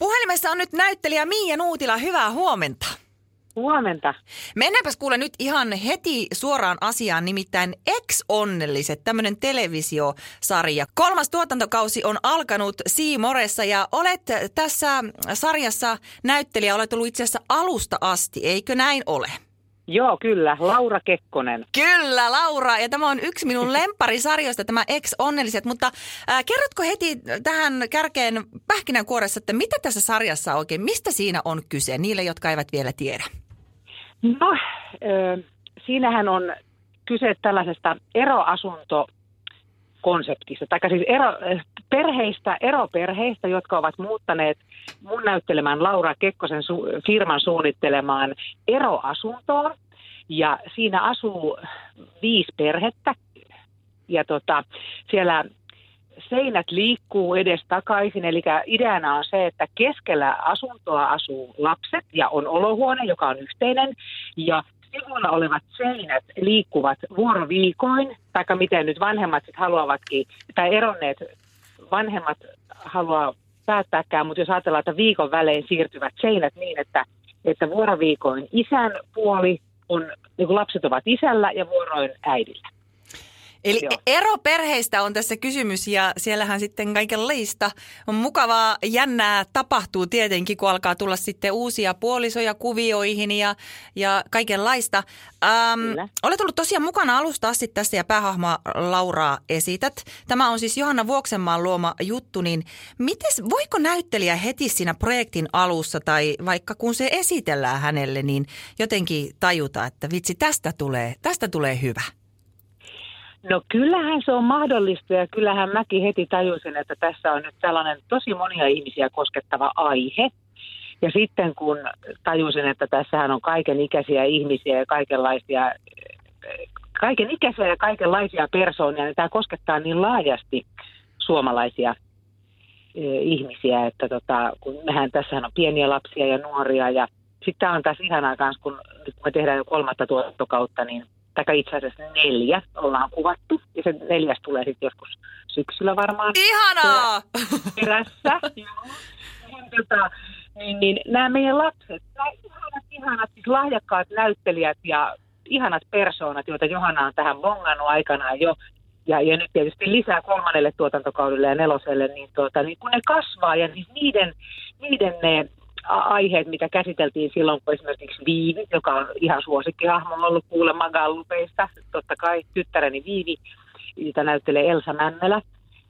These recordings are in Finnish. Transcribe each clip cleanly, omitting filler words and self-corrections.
Puhelimessa on nyt näyttelijä Miia Nuutila. Hyvää huomenta. Huomenta. Mennäänpäs kuule nyt ihan heti suoraan asiaan, nimittäin Ex-Onnelliset, tämmöinen televisiosarja. 3. tuotantokausi on alkanut C Moressa ja olet tässä sarjassa näyttelijä, olet ollut itse asiassa alusta asti, eikö näin ole? Joo, kyllä. Laura Kekkonen. Kyllä, Laura. Ja tämä on yksi minun lempparisarjoista, tämä Ex-Onnelliset. Mutta kerrotko heti tähän kärkeen pähkinänkuoressa, että mitä tässä sarjassa oikein, mistä siinä on kyse niille, jotka eivät vielä tiedä? No, siinähän on kyse tällaisesta eroasuntokonseptista, tai siis eroperheistä, jotka ovat muuttaneet mun näyttelemään Laura Kekkosen firman suunnittelemaan eroasuntoon. Ja siinä asuu 5 perhettä ja siellä seinät liikkuu edestakaisin. Eli ideana on se, että keskellä asuntoa asuu lapset ja on olohuone, joka on yhteinen. Ja sivulla olevat seinät liikkuvat vuoroviikoin, taikka miten nyt vanhemmat sit haluavatkin, tai eronneet vanhemmat haluaa päättääkään, mutta jos ajatellaan, että viikon välein siirtyvät seinät niin, että vuoroviikoin isän puoli on, niin kuin lapset ovat isällä ja vuoroin äidillä. Eli eroperheistä on tässä kysymys ja siellähän sitten kaikenlaista mukavaa jännää tapahtuu tietenkin, kun alkaa tulla sitten uusia puolisoja kuvioihin ja kaikenlaista. Olet ollut tosiaan mukana alusta asti tässä ja päähahmoa Lauraa esität. Tämä on siis Johanna Vuoksenmaan luoma juttu, niin voiko näyttelijä heti siinä projektin alussa tai vaikka kun se esitellään hänelle, niin jotenkin tajuta, että vitsi, tästä tulee hyvä? No kyllähän se on mahdollista ja kyllähän mäkin heti tajusin, että tässä on nyt tällainen tosi monia ihmisiä koskettava aihe. Ja sitten kun tajusin, että tässähän on kaikenikäisiä ihmisiä ja kaikenlaisia persoonia, niin tämä koskettaa niin laajasti suomalaisia ihmisiä, että kun mehän tässähän on pieniä lapsia ja nuoria ja sitten tämä on tässä ihanaa kanssa, kun nyt me tehdään jo 3. tuotantokautta, niin tai itse asiassa 4 ollaan kuvattu, ja se 4. tulee sitten joskus syksyllä varmaan. Ihanaa! Perässä, joo. Niin nämä meidän lapset, nämä ihanat siis lahjakkaat näyttelijät ja ihanat persoonat, joita Johanna on tähän bongannut aikanaan jo, ja nyt tietysti lisää 3. tuotantokaudelle ja 4. niin, niin kun ne kasvaa, ja siis niiden ne aiheet, mitä käsiteltiin silloin, kun esimerkiksi Viivi, joka on ihan suosikkihahmo ollut kuulemma gallupeista, totta kai tyttäreni Viivi, jota näyttelee Elsa Männelä,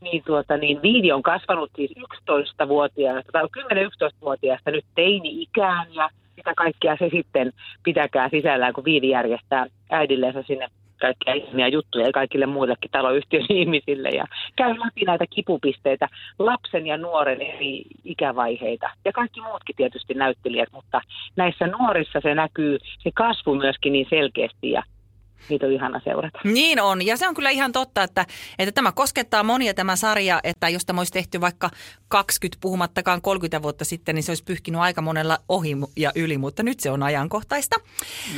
niin, niin Viivi on kasvanut siis 11-vuotiaasta tai 10-11-vuotiaasta nyt teini-ikään ja mitä kaikkea se sitten pitääkään sisällään, kun Viivi järjestää äidilleensä sinne kaikkia ihmisiä juttuja ja kaikille muillekin taloyhtiön ihmisille ja käy läpi näitä kipupisteitä, lapsen ja nuoren eri ikävaiheita ja kaikki muutkin tietysti näyttelijät, mutta näissä nuorissa se näkyy, se kasvu myöskin niin selkeästi ja niitä on ihana seurata. Niin on, ja se on kyllä ihan totta, että tämä koskettaa monia tämä sarja, että jos tämä olisi tehty vaikka 20 puhumattakaan 30 vuotta sitten, niin se olisi pyyhkinyt aika monella ohi ja yli, mutta nyt se on ajankohtaista.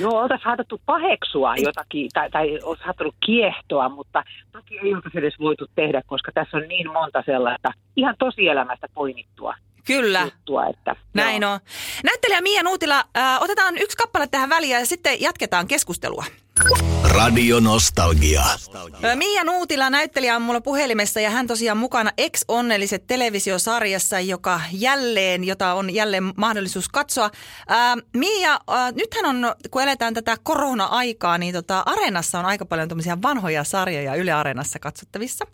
Joo, oltaisiin saatettu paheksua jotakin, tai olisi saattanut kiehtoa, mutta toki ei oltaisi edes voitu tehdä, koska tässä on niin monta sellaista ihan tosielämästä poimittua. Kyllä. Juttua, että, näin on. Näyttelijä Miia Nuutila, otetaan yksi kappale tähän väliin ja sitten jatketaan keskustelua. Radio Nostalgia. Miia Nuutila, näyttelijä, on mulla puhelimessa ja hän tosiaan mukana Ex-Onnelliset televisiosarjassa, jota on jälleen mahdollisuus katsoa. Miia, nythän on, kun eletään tätä korona-aikaa, niin Areenassa on aika paljon tämmöisiä vanhoja sarjoja Yle Areenassa katsottavissa.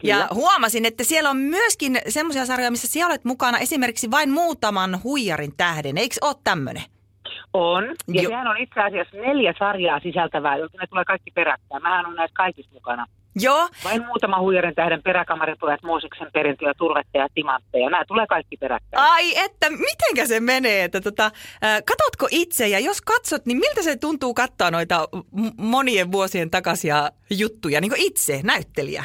Kyllä. Ja huomasin, että siellä on myöskin semmoisia sarjoja, missä siellä olet mukana esimerkiksi Vain muutaman huijarin tähden. Eikö ole tämmöinen? On. Ja sehän on itse asiassa 4 sarjaa sisältävää, jotka ne tulee kaikki peräkkäin. Mähän on näissä kaikissa mukana. Joo. Vain muutama huijarin tähden, Peräkamaripujaat, Moosiksen perintöä, Turvettaja ja timantteja. Nämä tulee kaikki peräkkäin. Ai että, mitenkä se menee? Että, katsotko itse ja jos katsot, niin miltä se tuntuu katsoa noita monien vuosien takaisia juttuja, niin kuin itse, näyttelijä?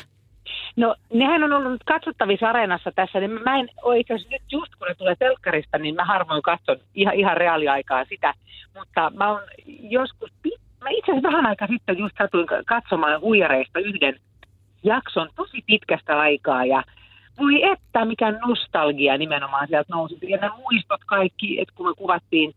No, nehän on ollut katsottavissa Areenassa tässä, niin mä en itse asiassa nyt just kun ne tulee telkkarista, niin mä harvoin katson ihan reaaliaikaa sitä, mutta mä oon joskus, mä itse asiassa vähän aikaa sitten just satuin katsomaan huijareista yhden jakson tosi pitkästä aikaa ja Voi että, mikä nostalgia nimenomaan sieltä nousi. Ja nämä muistot kaikki, että kun me kuvattiin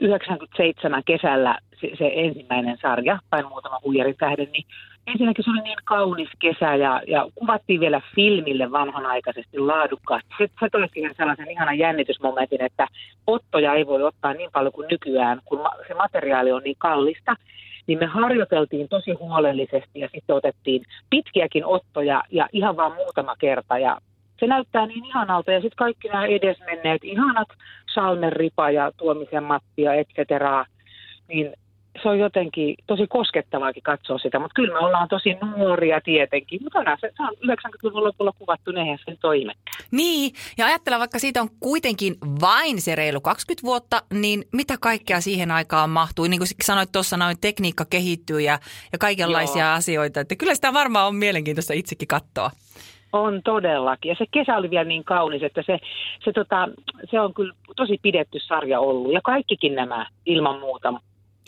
97 kesällä se ensimmäinen sarja, Vain muutama huijarin tähden, niin ensinnäkin se oli niin kaunis kesä ja kuvattiin vielä filmille vanhanaikaisesti laadukkaasti. Se tuli siihen sellaisen ihanan jännitysmomentin, että ottoja ei voi ottaa niin paljon kuin nykyään, kun se materiaali on niin kallista. Niin me harjoiteltiin tosi huolellisesti ja sitten otettiin pitkiäkin ottoja ja ihan vaan muutama kerta. Ja se näyttää niin ihanalta ja sitten kaikki nämä edesmenneet ihanat Salmenrripa ja Tuomisen Mattia, et cetera, niin se on jotenkin tosi koskettavaakin katsoa sitä, mutta kyllä me ollaan tosi nuoria tietenkin. Mutta onhan se on 90-luvun lopulla kuvattu, nehän sen toimet. Niin, ja ajattelen, vaikka siitä on kuitenkin vain se reilu 20 vuotta, niin mitä kaikkea siihen aikaan mahtui? Niin kuin sanoit tuossa, noin tekniikka kehittyy ja kaikenlaisia Joo. asioita. Että kyllä sitä varmaan on mielenkiintoista itsekin katsoa. On todellakin. Ja se kesä oli vielä niin kaunis, että se on kyllä tosi pidetty sarja ollut. Ja kaikkikin nämä ilman muuta,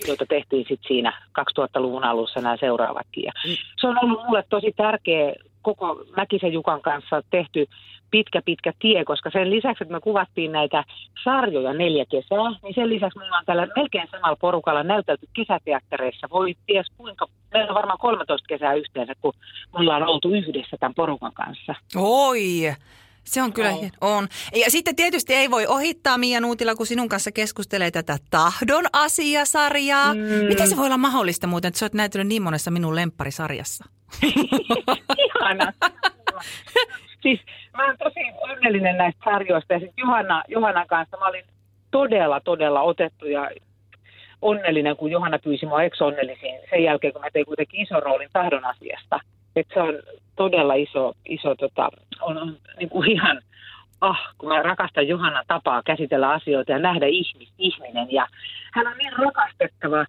joita tehtiin sitten siinä 2000-luvun alussa nämä seuraavatkin. Ja se on ollut mulle tosi tärkeä koko Mäkisen Jukan kanssa tehty pitkä tie, koska sen lisäksi, että me kuvattiin näitä sarjoja 4 kesää, niin sen lisäksi me ollaan tällä melkein samalla porukalla näytelty kesäteattereissa. Voi ties kuinka, meillä on varmaan 13 kesää yhteensä, kun me ollaan oltu yhdessä tämän porukan kanssa. Oi! Se on kyllä, on. Ja sitten tietysti ei voi ohittaa, Miia Nuutila, kun sinun kanssa keskustelee tätä Tahdon asia-sarjaa. Miten se voi olla mahdollista muuten, että sä oot näytellyt niin monessa minun lempparisarjassa? Ihana. Siis mä oon tosi onnellinen näistä sarjoista ja sitten Johannan kanssa mä olin todella otettu ja onnellinen, kun Johanna pyysi mua Ex-Onnellisiin sen jälkeen, kun mä tein kuitenkin ison roolin Tahdon asiasta. Että se on todella iso on niin kuin ihan, kun mä rakastan Johannan tapaa käsitellä asioita ja nähdä ihminen. Ja hän on niin rakastettava,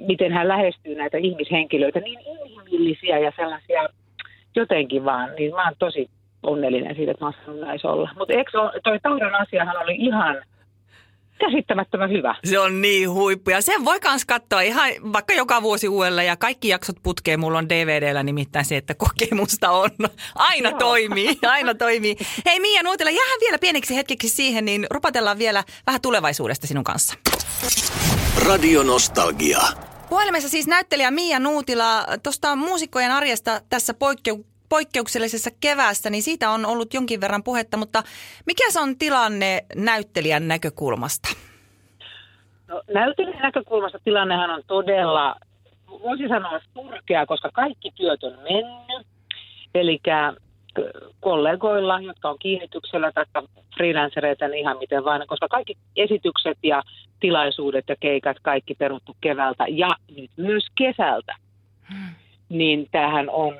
miten hän lähestyy näitä ihmishenkilöitä, niin inhimillisiä ja sellaisia jotenkin vaan. Niin mä oon tosi onnellinen siitä, että mä oon saanut näissä olla. Mutta toi Tahdon asiahan oli ihan käsittämättömän hyvä. Se on niin huippua. Sen voi myös katsoa ihan vaikka joka vuosi uudella ja kaikki jaksot putkee. Mulla on DVD:llä nimittäin se, että kokemusta on. Aina toimii, aina toimii. Hei Miia Nuutila, jäähän vielä pieneksi hetkeksi siihen, niin rupatellaan vielä vähän tulevaisuudesta sinun kanssa. Radio Nostalgia. Puhelimessa siis näyttelijä Miia Nuutila. Tuosta muusikkojen arjesta tässä poikkeuksellisessa keväässä, niin siitä on ollut jonkin verran puhetta, mutta mikä se on tilanne näyttelijän näkökulmasta? No, näyttelijän näkökulmasta tilannehan on todella, voisi sanoa, surkea, koska kaikki työt on mennyt. Eli kollegoilla, jotka on kiinnityksellä tai freelancereita, niin ihan miten vaan, koska kaikki esitykset ja tilaisuudet ja keikat, kaikki peruttu keväältä ja nyt myös kesältä, niin tämähän on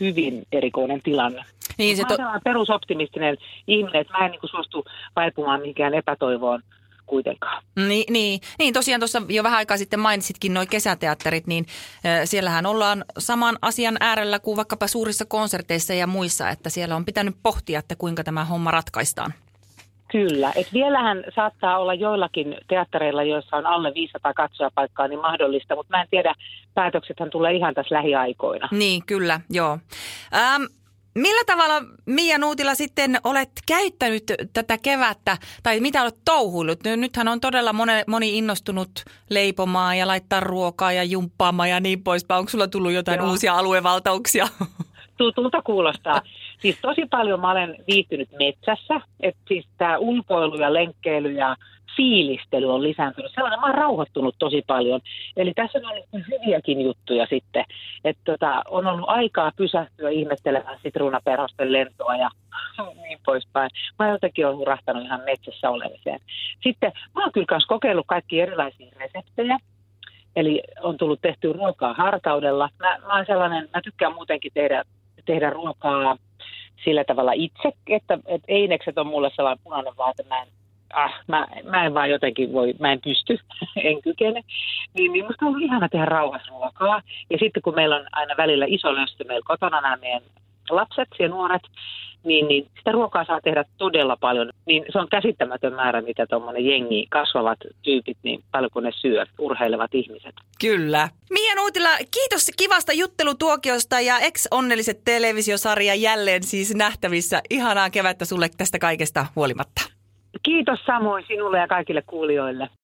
hyvin erikoinen tilanne. Niin, se mä olen perusoptimistinen ihminen, että mä en suostu vaipumaan mihinkään epätoivoon kuitenkaan. Niin tosiaan tuossa jo vähän aikaa sitten mainitsitkin nuo kesäteatterit, niin siellähän ollaan saman asian äärellä kuin vaikkapa suurissa konserteissa ja muissa, että siellä on pitänyt pohtia, että kuinka tämä homma ratkaistaan. Kyllä, että vielähän saattaa olla joillakin teattereilla, joissa on alle 500 katsojapaikkaa, niin mahdollista, mutta mä en tiedä, päätöksethän tulee ihan tässä lähiaikoina. Niin, kyllä, joo. Millä tavalla, Miia Nuutila, sitten olet käyttänyt tätä kevättä, tai mitä olet touhuillut? Nythän on todella moni innostunut leipomaan ja laittaa ruokaa ja jumppaamaan ja niin poispäin. Onko sulla tullut jotain uusia aluevaltauksia? Tutulta kuulostaa. Siis tosi paljon mä olen viihtynyt metsässä, että siis tämä ulkoilu ja lenkkeily ja fiilistely on lisääntynyt. Sellainen mä oon rauhoittunut tosi paljon. Eli tässä on ollut hyviäkin juttuja sitten, että on ollut aikaa pysähtyä ihmettelemään sitruunaperhosten lentoa ja niin poispäin. Mä jotenkin olen hurahtanut ihan metsässä olemiseen. Sitten mä oon kyllä myös kokeillut kaikki erilaisia reseptejä. Eli on tullut tehty ruokaa hartaudella. Mä tykkään muutenkin tehdä ruokaa sillä tavalla itse, että einekset on mulle sellainen punainen vaate, mä en pysty, en kykene. Niin musta on ihana tehdä rauhassa ruokaa. Ja sitten kun meillä on aina välillä iso löstö meillä kotona nämä meidän lapset ja nuoret, niin sitä ruokaa saa tehdä todella paljon. Niin se on käsittämätön määrä, mitä tuommoinen jengi, kasvavat tyypit, niin paljon kun ne syö, urheilevat ihmiset. Kyllä. Miia Nuutila, kiitos kivasta juttelutuokiosta ja Ex-Onnelliset -televisiosarja jälleen siis nähtävissä. Ihanaa kevättä sulle tästä kaikesta huolimatta. Kiitos samoin sinulle ja kaikille kuulijoille.